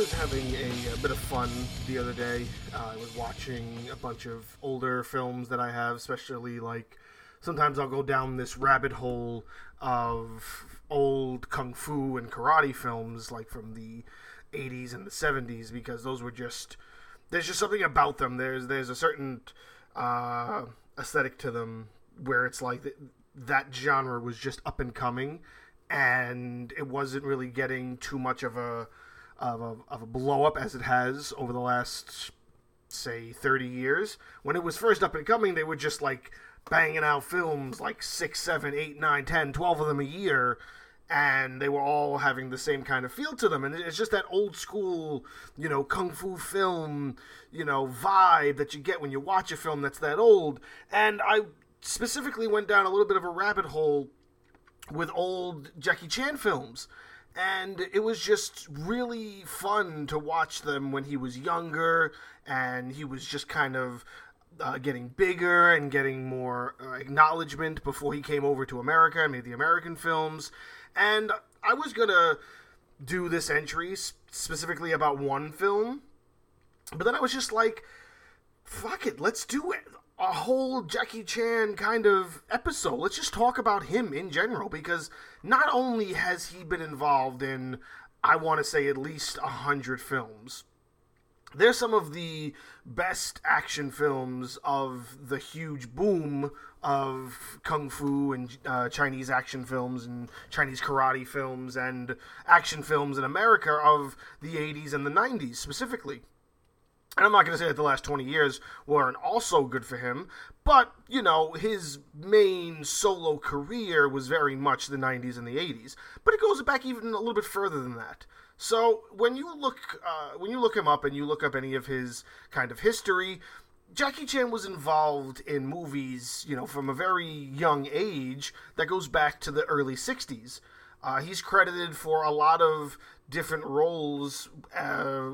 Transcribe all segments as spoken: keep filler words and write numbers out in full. was having a, a bit of fun the other day. Uh, I was watching a bunch of older films that I have, especially like sometimes I'll go down this rabbit hole of old kung fu and karate films like from the eighties and the seventies, because those were just, there's just something about them. There's there's a certain uh, aesthetic to them where it's like th- that genre was just up and coming, and it wasn't really getting too much of a of a, of a blow up as it has over the last, say, thirty years. When it was first up and coming, they were just like banging out films like six, seven, eight, nine, ten, twelve of them a year, and they were all having the same kind of feel to them. And it's just that old school, you know, kung fu film, you know, vibe that you get when you watch a film that's that old. And I specifically went down a little bit of a rabbit hole with old Jackie Chan films. And it was just really fun to watch them when he was younger and he was just kind of uh, getting bigger and getting more uh, acknowledgement before he came over to America and made the American films. And I was going to do this entry specifically about one film, but then I was just like, fuck it, let's do it. A whole Jackie Chan kind of episode. Let's just talk about him in general, because not only has he been involved in, I want to say, at least a hundred films. They're some of the best action films of the huge boom of kung fu and uh, Chinese action films and Chinese karate films and action films in America of the eighties and the nineties specifically. And I'm not going to say that the last twenty years weren't also good for him, but, you know, his main solo career was very much the nineties and the eighties. But it goes back even a little bit further than that. So when you look uh, when you look him up and you look up any of his kind of history, Jackie Chan was involved in movies, you know, from a very young age that goes back to the early sixties. Uh, he's credited for a lot of different roles uh,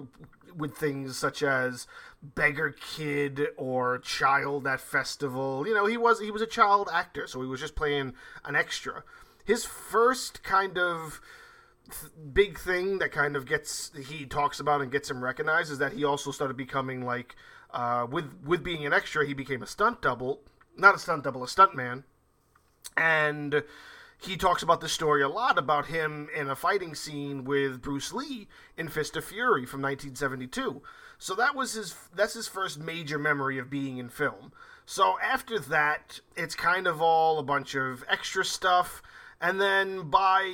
with things such as Beggar Kid or Child at Festival. You know, he was he was a child actor, so he was just playing an extra. His first kind of th- big thing that kind of gets, he talks about and gets him recognized, is that he also started becoming like, uh, with, with being an extra, he became a stunt double. Not a stunt double, a stunt man. And he talks about this story a lot, about him in a fighting scene with Bruce Lee in Fist of Fury from nineteen seventy-two. So that was his, that's his first major memory of being in film. So after that, it's kind of all a bunch of extra stuff. And then by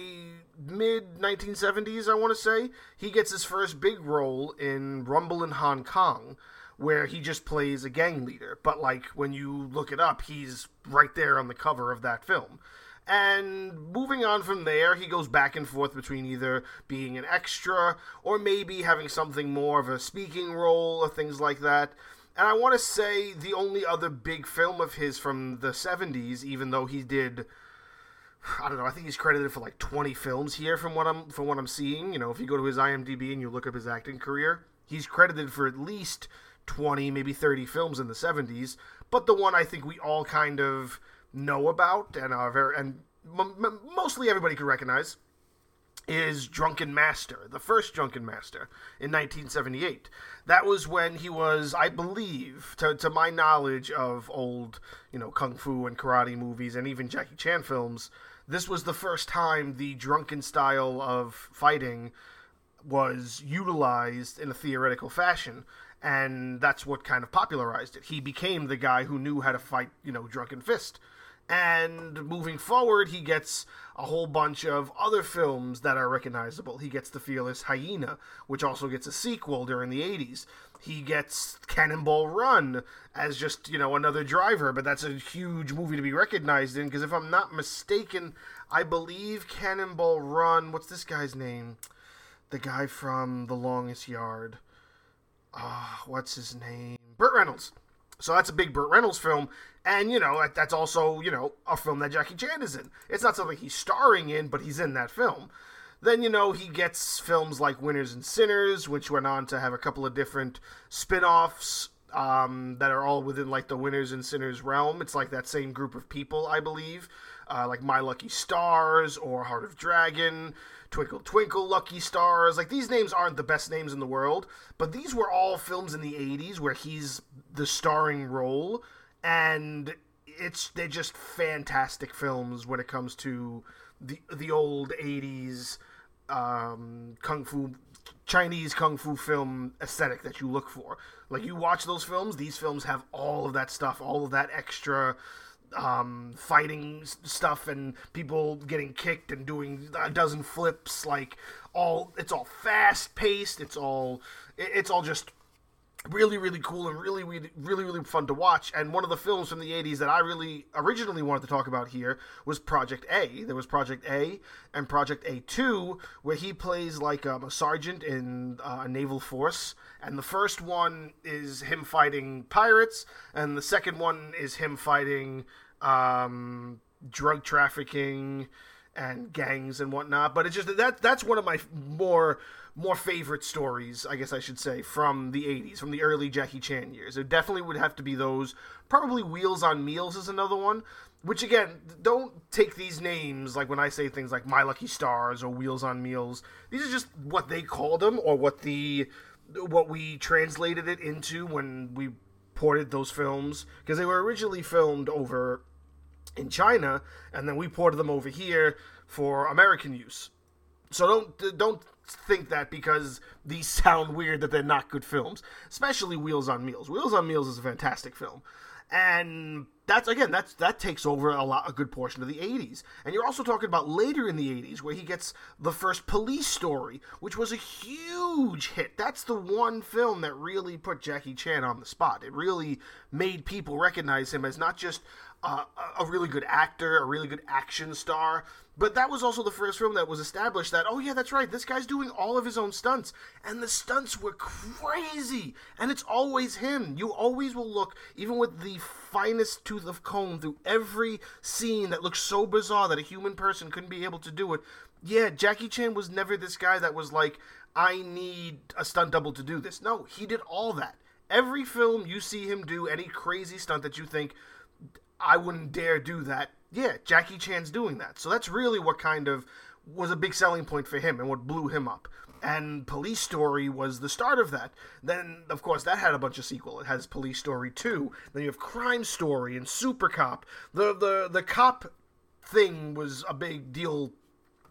mid nineteen seventies, I want to say, he gets his first big role in Rumble in Hong Kong, where he just plays a gang leader. But like, when you look it up, he's right there on the cover of that film. And moving on from there, he goes back and forth between either being an extra or maybe having something more of a speaking role or things like that. And I want to say the only other big film of his from the seventies, even though he did, I don't know, I think he's credited for like twenty films here from what I'm from what I'm seeing. You know, if you go to his I M D B and you look up his acting career, he's credited for at least twenty, maybe thirty films in the seventies. But the one I think we all kind of know about and are very, and m- m- mostly everybody could recognize is Drunken Master, the first Drunken Master in nineteen seventy-eight. That was when he was, I believe, to to my knowledge of old, you know, kung fu and karate movies and even Jackie Chan films, this was the first time the drunken style of fighting was utilized in a theoretical fashion. And that's what kind of popularized it. He became the guy who knew how to fight, you know, drunken fist. And moving forward, he gets a whole bunch of other films that are recognizable. He gets The Fearless Hyena, which also gets a sequel during the eighties. He gets Cannonball Run as just, you know, another driver, but that's a huge movie to be recognized in, because if I'm not mistaken, I believe Cannonball Run, what's this guy's name? The guy from The Longest Yard. Ah, uh, what's his name? Burt Reynolds. So that's a big Burt Reynolds film. And, you know, that's also, you know, a film that Jackie Chan is in. It's not something he's starring in, but he's in that film. Then, you know, he gets films like Winners and Sinners, which went on to have a couple of different spin-offs um, that are all within, like, the Winners and Sinners realm. It's like that same group of people, I believe. uh, like My Lucky Stars or Heart of Dragon, Twinkle Twinkle Lucky Stars. Like, these names aren't the best names in the world, but these were all films in the eighties where he's the starring role, and it's they're just fantastic films when it comes to the the old eighties um, kung fu Chinese kung fu film aesthetic that you look for. Like, you watch those films, these films have all of that stuff, all of that extra um, fighting stuff and people getting kicked and doing a dozen flips. Like, all it's all fast paced. It's all it's all just really, really cool and really, really, really, really fun to watch. And one of the films from the eighties that I really originally wanted to talk about here was Project A. There was Project A and Project A two, where he plays like um, a sergeant in uh, a naval force. And the first one is him fighting pirates, and the second one is him fighting um, drug trafficking and gangs and whatnot. But it's just that that's one of my more more favorite stories, I guess I should say, from the eighties, from the early Jackie Chan years. It definitely would have to be those. Probably Wheels on Meals is another one, which, again, don't take these names, like when I say things like My Lucky Stars or Wheels on Meals. These are just what they called them, or what the what we translated it into when we ported those films, because they were originally filmed over in China, and then we ported them over here for American use. So don't don't think that because these sound weird that they're not good films, especially Wheels on Meals. Wheels on Meals is a fantastic film, and that's again that's that takes over a lot a good portion of the eighties. And you're also talking about later in the eighties where he gets the first Police Story, which was a huge hit. That's the one film that really put Jackie Chan on the spot. It really made people recognize him as not just Uh, a really good actor, a really good action star, but that was also the first film that was established that, oh yeah, that's right, this guy's doing all of his own stunts, and the stunts were crazy, and it's always him. You always will look, even with the finest tooth of comb, through every scene that looks so bizarre that a human person couldn't be able to do it. Yeah, Jackie Chan was never this guy that was like, I need a stunt double to do this. No, he did all that. Every film you see him do any crazy stunt that you think, I wouldn't dare do that. Yeah, Jackie Chan's doing that. So that's really what kind of was a big selling point for him and what blew him up. And Police Story was the start of that. Then, of course, that had a bunch of sequels. It has Police Story two. Then you have Crime Story and Super Cop. The, the, the cop thing was a big deal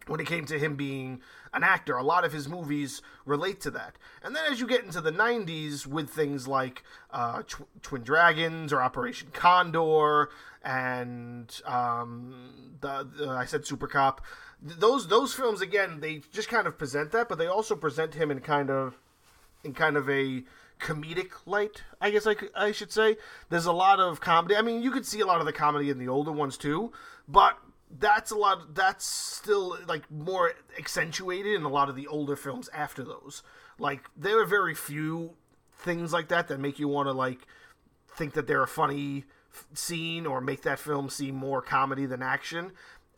when it came to him being an actor. A lot of his movies relate to that. And then as you get into the nineties with things like uh, Tw- Twin Dragons or Operation Condor and um, the, the I said Super Cop, those those films, again, they just kind of present that, but they also present him in kind of in kind of a comedic light, I guess I, could, I should say. There's a lot of comedy. I mean, you could see a lot of the comedy in the older ones too, but That's a lot, that's still, like, more accentuated in a lot of the older films after those. Like, there are very few things like that that make you want to, like, think that they're a funny f- scene or make that film seem more comedy than action.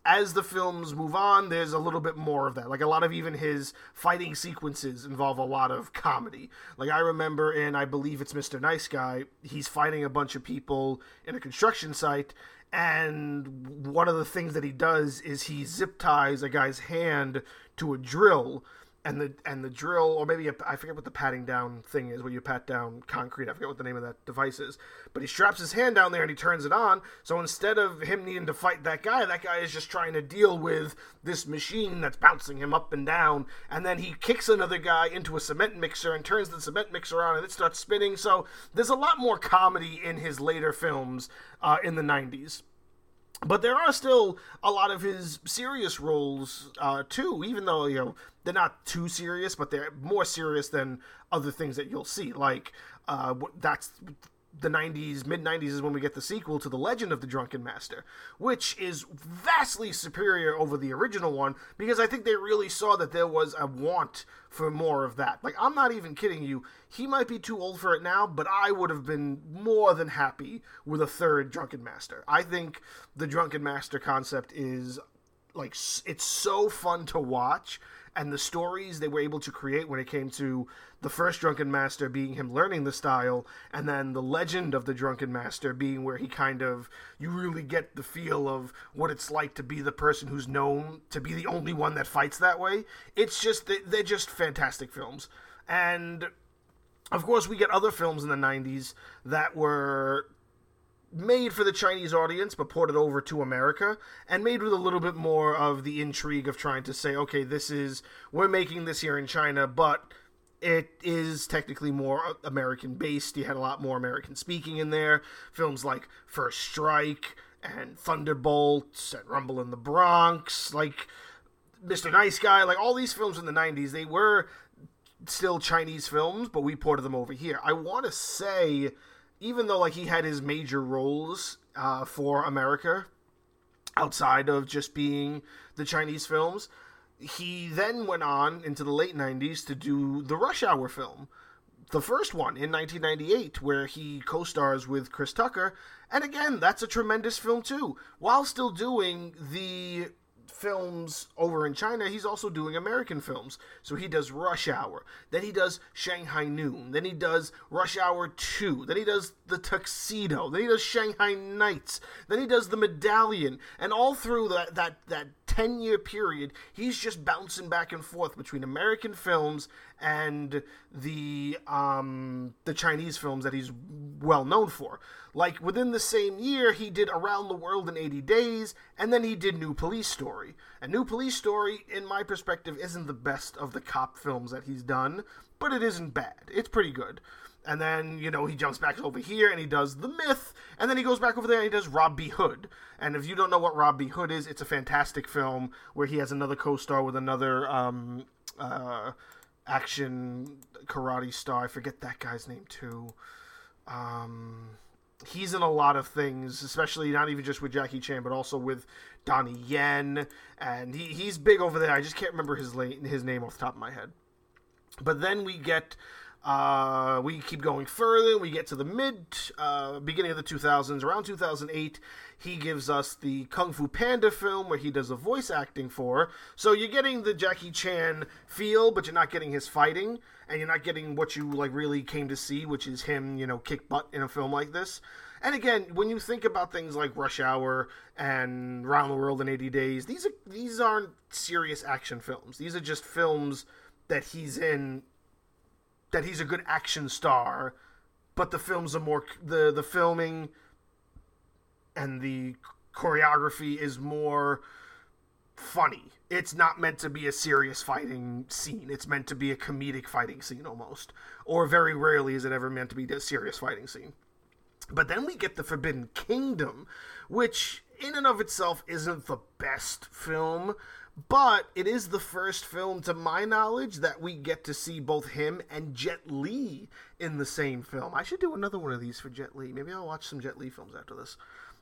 As the films move on, there's a little bit more of that. Like, a lot of even his fighting sequences involve a lot of comedy. Like, I remember in, I believe it's Mister Nice Guy, he's fighting a bunch of people in a construction site, and one of the things that he does is he zip ties a guy's hand to a drill, and the and the drill, or maybe a, I forget what the patting down thing is, where you pat down concrete. I forget what the name of that device is. But he straps his hand down there and he turns it on. So instead of him needing to fight that guy, that guy is just trying to deal with this machine that's bouncing him up and down. And then he kicks another guy into a cement mixer and turns the cement mixer on, and it starts spinning. So there's a lot more comedy in his later films uh, in the nineties. But there are still a lot of his serious roles, uh, too, even though, you know, they're not too serious, but they're more serious than other things that you'll see. Like, uh, that's the nineties, mid-nineties is when we get the sequel to The Legend of the Drunken Master, which is vastly superior over the original one, because I think they really saw that there was a want for more of that. Like, I'm not even kidding you. He might be too old for it now, but I would have been more than happy with a third Drunken Master. I think the Drunken Master concept is, like, it's so fun to watch, and the stories they were able to create when it came to the first Drunken Master being him learning the style, and then The Legend of the Drunken Master being where he kind of, you really get the feel of what it's like to be the person who's known to be the only one that fights that way. It's just, they're just fantastic films. And of course we get other films in the nineties that were made for the Chinese audience, but ported over to America, and made with a little bit more of the intrigue of trying to say, okay, this is, we're making this here in China, but it is technically more American-based. You had a lot more American-speaking in there. Films like First Strike, and Thunderbolts, and Rumble in the Bronx, like Mister Nice Guy, like all these films in the nineties, they were still Chinese films, but we ported them over here. I want to say, even though, like, he had his major roles uh, for America, outside of just being the Chinese films, he then went on into the late nineties to do the Rush Hour film, the first one in nineteen ninety-eight, where he co-stars with Chris Tucker. And again, that's a tremendous film, too. While still doing the films over in China, he's also doing American films. So he does Rush Hour, then he does Shanghai Noon, then he does Rush Hour two, then he does The Tuxedo, then he does Shanghai Nights, then he does The Medallion, and all through that that that ten-year period, he's just bouncing back and forth between American films and the um, the Chinese films that he's well known for. Like, within the same year, he did Around the World in eighty days, and then he did New Police Story. And New Police Story, in my perspective, isn't the best of the cop films that he's done, but it isn't bad. It's pretty good. And then, you know, he jumps back over here and he does The Myth, and then he goes back over there and he does Rob B. Hood. And if you don't know what Rob B. Hood is, it's a fantastic film where he has another co-star with another um, uh, action karate star. I forget that guy's name, too. Um... He's in a lot of things, especially not even just with Jackie Chan, but also with Donnie Yen, and he, he's big over there. I just can't remember his la- his name off the top of my head. But then we get, uh, we keep going further. We get to the mid, uh, beginning of the two thousands, around two thousand eight. He gives us the Kung Fu Panda film where he does the voice acting for. So you're getting the Jackie Chan feel, but you're not getting his fighting. And you're not getting what you, like, really came to see, which is him, you know, kick butt in a film like this. And again, when you think about things like Rush Hour and Round the World in eighty days, these are, these aren't serious action films. These are just films that he's in, that he's a good action star, but the films are more, the, the filming and the choreography is more funny. It's not meant to be a serious fighting scene. It's meant to be a comedic fighting scene almost. Or very rarely is it ever meant to be a serious fighting scene. But then we get The Forbidden Kingdom, which in and of itself isn't the best film, but it is the first film, to my knowledge, that we get to see both him and Jet Li in the same film. I should do another one of these for Jet Li. Maybe I'll watch some Jet Li films after this.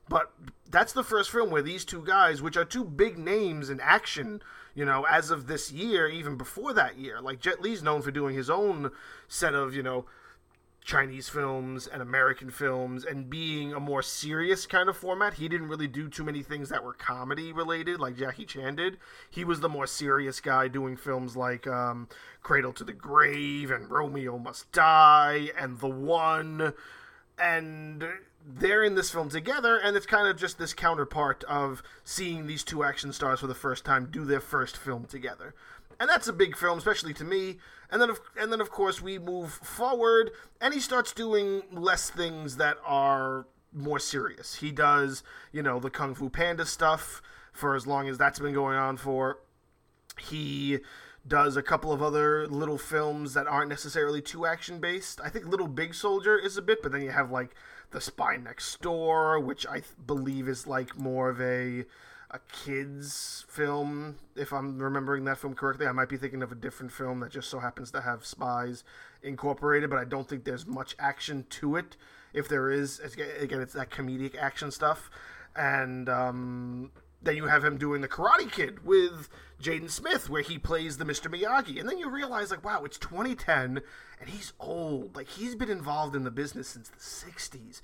But that's the first film where these two guys, which are two big names in action, you know, as of this year, even before that year. Like, Jet Li's known for doing his own set of, you know, Chinese films and American films and being a more serious kind of format. He didn't really do too many things that were comedy related like Jackie Chan did. He was the more serious guy doing films like um, Cradle to the Grave and Romeo Must Die and The One. And they're in this film together, and it's kind of just this counterpart of seeing these two action stars for the first time do their first film together. And that's a big film, especially to me. And then, of, and then of course, we move forward, and he starts doing less things that are more serious. He does, you know, the Kung Fu Panda stuff for as long as that's been going on for. He does a couple of other little films that aren't necessarily too action-based. I think Little Big Soldier is a bit, but then you have, like, The Spy Next Door, which I th- believe is, like, more of a a kid's film, if I'm remembering that film correctly. I might be thinking of a different film that just so happens to have spies incorporated, but I don't think there's much action to it. If there is, it's, again, it's that comedic action stuff. And um, then you have him doing The Karate Kid with Jaden Smith, where he plays the Mister Miyagi. And then you realize, like, wow, it's twenty ten, and he's old. Like, he's been involved in the business since the sixties.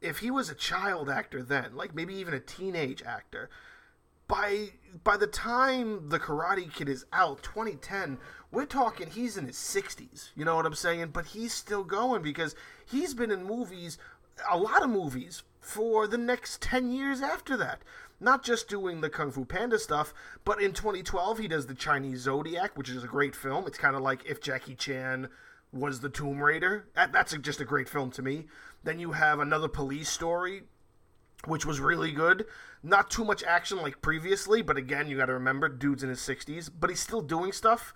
If he was a child actor then, like, maybe even a teenage actor, by by the time The Karate Kid is out, twenty ten, we're talking he's in his sixties. You know what I'm saying? But he's still going because he's been in movies, a lot of movies, for the next ten years after that. Not just doing the Kung Fu Panda stuff, but in twenty twelve, he does The Chinese Zodiac, which is a great film. It's kind of like if Jackie Chan was the Tomb Raider. That, that's a, just a great film to me. Then you have another Police Story, which was really good. Not too much action like previously, but again, you got to remember, dude's in his sixties, but he's still doing stuff.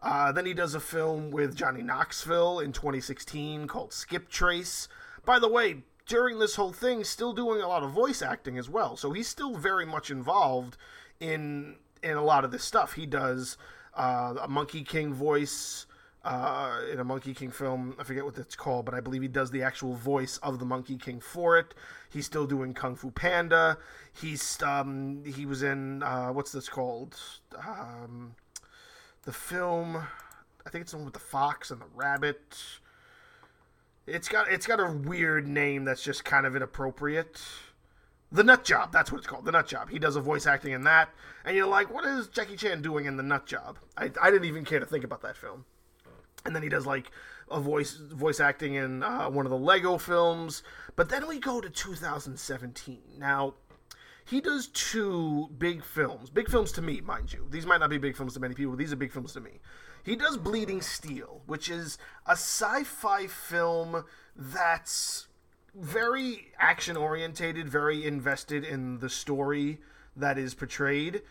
Uh, then he does a film with Johnny Knoxville in twenty sixteen called Skip Trace. By the way, during this whole thing, still doing a lot of voice acting as well. So he's still very much involved in in a lot of this stuff. He does uh, a Monkey King voice uh, in a Monkey King film. I forget what it's called, but I believe he does the actual voice of the Monkey King for it. He's still doing Kung Fu Panda. He's um, he was in, uh, what's this called? Um, the film, I think it's the one with the fox and the rabbit. It's got it's got a weird name that's just kind of inappropriate. The Nut Job, that's what it's called, The Nut Job. He does a voice acting in that, and you're like, what is Jackie Chan doing in The Nut Job? I, I didn't even care to think about that film. And then he does, like, a voice voice acting in uh, one of the Lego films. But then we go to two thousand seventeen. Now, he does two big films. Big films to me, mind you. These might not be big films to many people, but these are big films to me. He does Bleeding Steel, which is a sci-fi film that's very action-orientated, very invested in the story that is portrayed.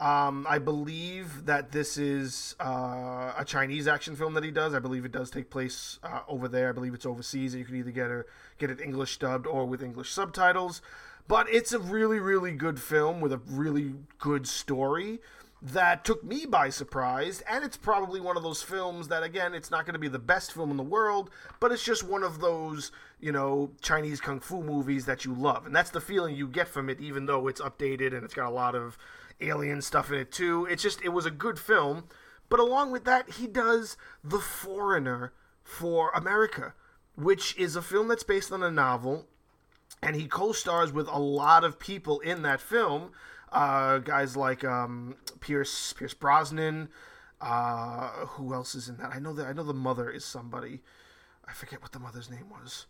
Um, I believe that this is uh, a Chinese action film that he does. I believe it does take place uh, over there. I believe it's overseas. You can either get, or, get it English dubbed or with English subtitles. But it's a really, really good film with a really good story that took me by surprise, and it's probably one of those films that, again, it's not going to be the best film in the world, but it's just one of those, you know, Chinese kung fu movies that you love, and that's the feeling you get from it, even though it's updated and it's got a lot of alien stuff in it, too. It's just, it was a good film, but along with that, he does The Foreigner for America, which is a film that's based on a novel, and he co-stars with a lot of people in that film. Uh, guys like um, Pierce Pierce Brosnan. Uh, who else is in that? I know that I know the mother is somebody. I forget what the mother's name was.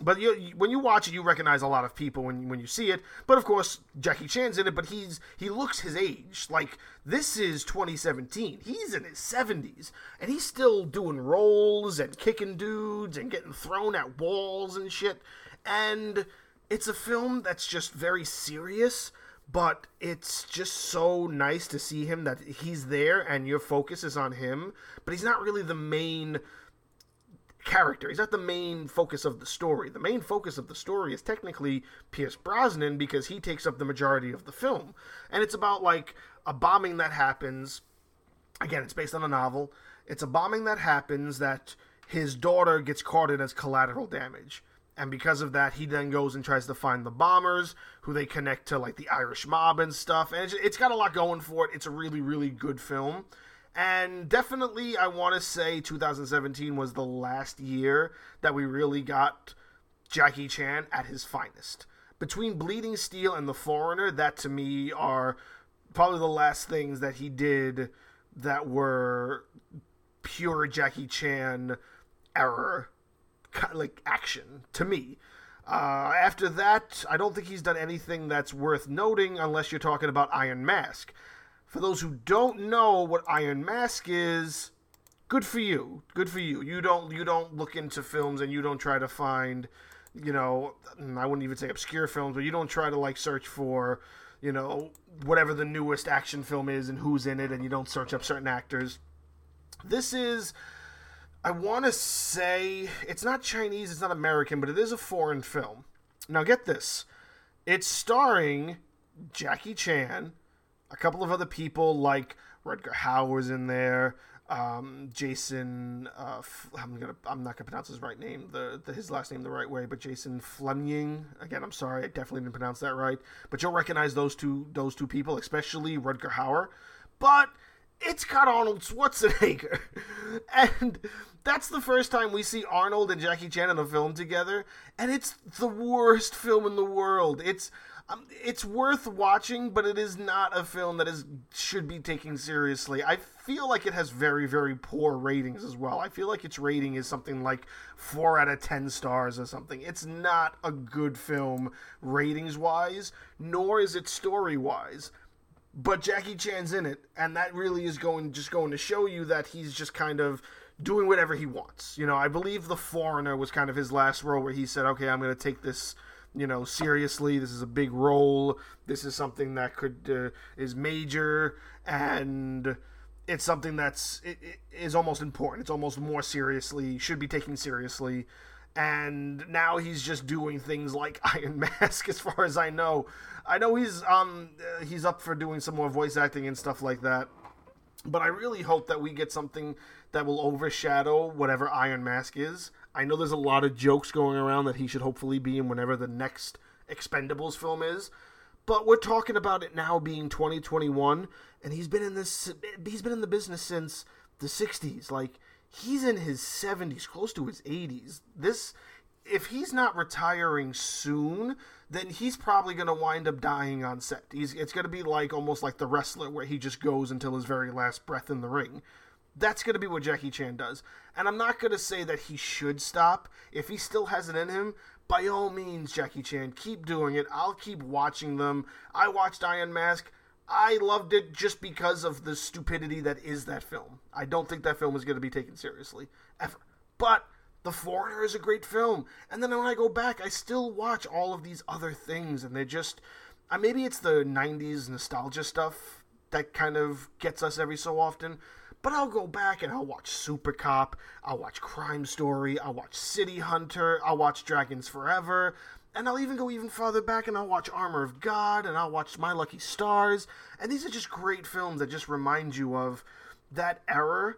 But you, you, when you watch it, you recognize a lot of people when when you see it. But of course, Jackie Chan's in it. But he's he looks his age. Like, this is twenty seventeen. He's in his seventies, and he's still doing roles and kicking dudes and getting thrown at walls and shit. And it's a film that's just very serious. But it's just so nice to see him, that he's there and your focus is on him. But he's not really the main character. He's not the main focus of the story. The main focus of the story is technically Pierce Brosnan, because he takes up the majority of the film. And it's about, like, a bombing that happens. Again, it's based on a novel. It's a bombing that happens that his daughter gets caught in as collateral damage. And because of that, he then goes and tries to find the bombers, who they connect to, like, the Irish mob and stuff. And it's, it's got a lot going for it. It's a really, really good film. And definitely, I want to say two thousand seventeen was the last year that we really got Jackie Chan at his finest. Between Bleeding Steel and The Foreigner, that to me are probably the last things that he did that were pure Jackie Chan error. Like, action to me. Uh, after that, I don't think he's done anything that's worth noting, unless you're talking about Iron Mask. For those who don't know what Iron Mask is, good for you. Good for you. You don't you don't look into films, and you don't try to find, you know, I wouldn't even say obscure films, but you don't try to, like, search for, you know, whatever the newest action film is and who's in it, and you don't search up certain actors. This is, I want to say, it's not Chinese, it's not American, but it is a foreign film. Now, get this. It's starring Jackie Chan, a couple of other people, like Rutger Hauer's in there, um, Jason, uh, I'm gonna, I'm not going to pronounce his right name, the, the his last name the right way, but Jason Fleming. Again, I'm sorry, I definitely didn't pronounce that right. But you'll recognize those two, those two people, especially Rutger Hauer. But it's got Arnold Schwarzenegger. And that's the first time we see Arnold and Jackie Chan in a film together. And it's the worst film in the world. It's Um, it's worth watching, but it is not a film that is should be taken seriously. I feel like it has very, very poor ratings as well. I feel like its rating is something like four out of ten stars or something. It's not a good film ratings-wise, nor is it story-wise. But Jackie Chan's in it, and that really is going just going to show you that he's just kind of doing whatever he wants. You know, I believe The Foreigner was kind of his last role where he said, okay, I'm going to take this... you know, seriously, this is a big role. This is something that could, uh, is major, and it's something that's, it, it is almost important. It's almost more seriously, should be taken seriously. And now he's just doing things like Iron Mask, as far as I know. I know he's, um, uh, he's up for doing some more voice acting and stuff like that. But I really hope that we get something that will overshadow whatever Iron Mask is. I know there's a lot of jokes going around that he should hopefully be in whenever the next Expendables film is. But we're talking about it now being twenty twenty-one, and he's been in this he's been in the business since the sixties. Like, he's in his seventies, close to his eighties. This if he's not retiring soon, then he's probably going to wind up dying on set. He's, it's going to be like almost like The Wrestler, where he just goes until his very last breath in the ring. That's going to be what Jackie Chan does. And I'm not going to say that he should stop. If he still has it in him, by all means, Jackie Chan, keep doing it. I'll keep watching them. I watched Iron Mask. I loved it just because of the stupidity that is that film. I don't think that film is going to be taken seriously, ever. But... The Foreigner is a great film. And then when I go back, I still watch all of these other things, and they're just... Uh, maybe it's the nineties nostalgia stuff that kind of gets us every so often, but I'll go back and I'll watch Super Cop, I'll watch Crime Story, I'll watch City Hunter, I'll watch Dragons Forever, and I'll even go even farther back and I'll watch Armor of God, and I'll watch My Lucky Stars, and these are just great films that just remind you of that era.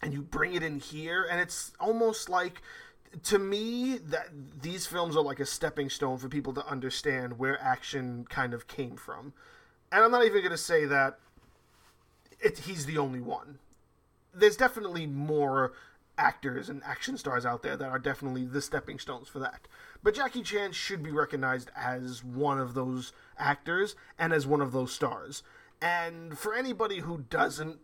And you bring it in here, and it's almost like, to me, that these films are like a stepping stone for people to understand where action kind of came from. And I'm not even going to say that it, he's the only one. There's definitely more actors and action stars out there that are definitely the stepping stones for that. But Jackie Chan should be recognized as one of those actors and as one of those stars. And for anybody who doesn't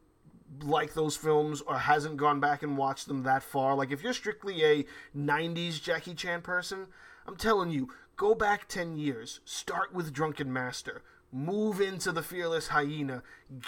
like those films or hasn't gone back and watched them that far, like if you're strictly a nineties Jackie Chan person, I'm telling you, go back ten years, start with Drunken Master, move into The Fearless Hyena,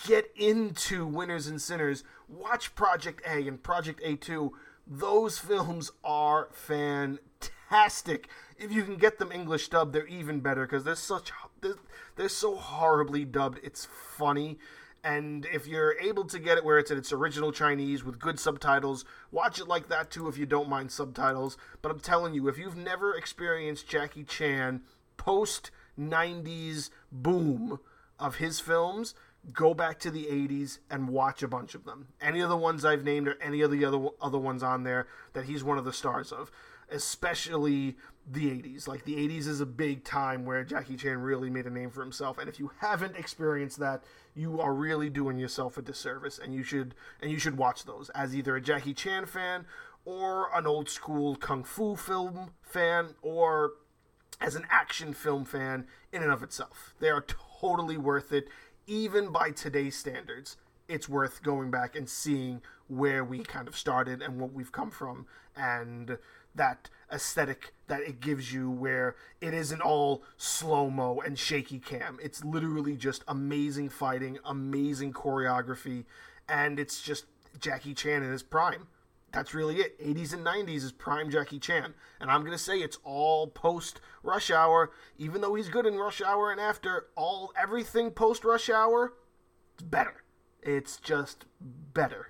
get into Winners and Sinners, watch Project A and Project A two. Those films are fantastic. If you can get them English dubbed, they're even better, because they're such they're, they're so horribly dubbed, it's funny. And if you're able to get it where it's in its original Chinese with good subtitles, watch it like that too if you don't mind subtitles. But I'm telling you, if you've never experienced Jackie Chan post-nineties boom of his films, go back to the eighties and watch a bunch of them. Any of the ones I've named or any of the other, other ones on there that he's one of the stars of. Especially the eighties. Like, the eighties is a big time where Jackie Chan really made a name for himself, and if you haven't experienced that, you are really doing yourself a disservice, and you should and you should watch those as either a Jackie Chan fan or an old school kung fu film fan or as an action film fan in and of itself. They are totally worth it. Even by today's standards, it's worth going back and seeing where we kind of started and what we've come from, and that aesthetic that it gives you, where it isn't all slow-mo and shaky cam. It's literally just amazing fighting, amazing choreography, and it's just Jackie Chan in his prime. That's really it. eighties and nineties is prime Jackie Chan. And I'm going to say it's all post-Rush Hour. Even though he's good in Rush Hour and after, all everything post-Rush Hour, it's better. It's just better.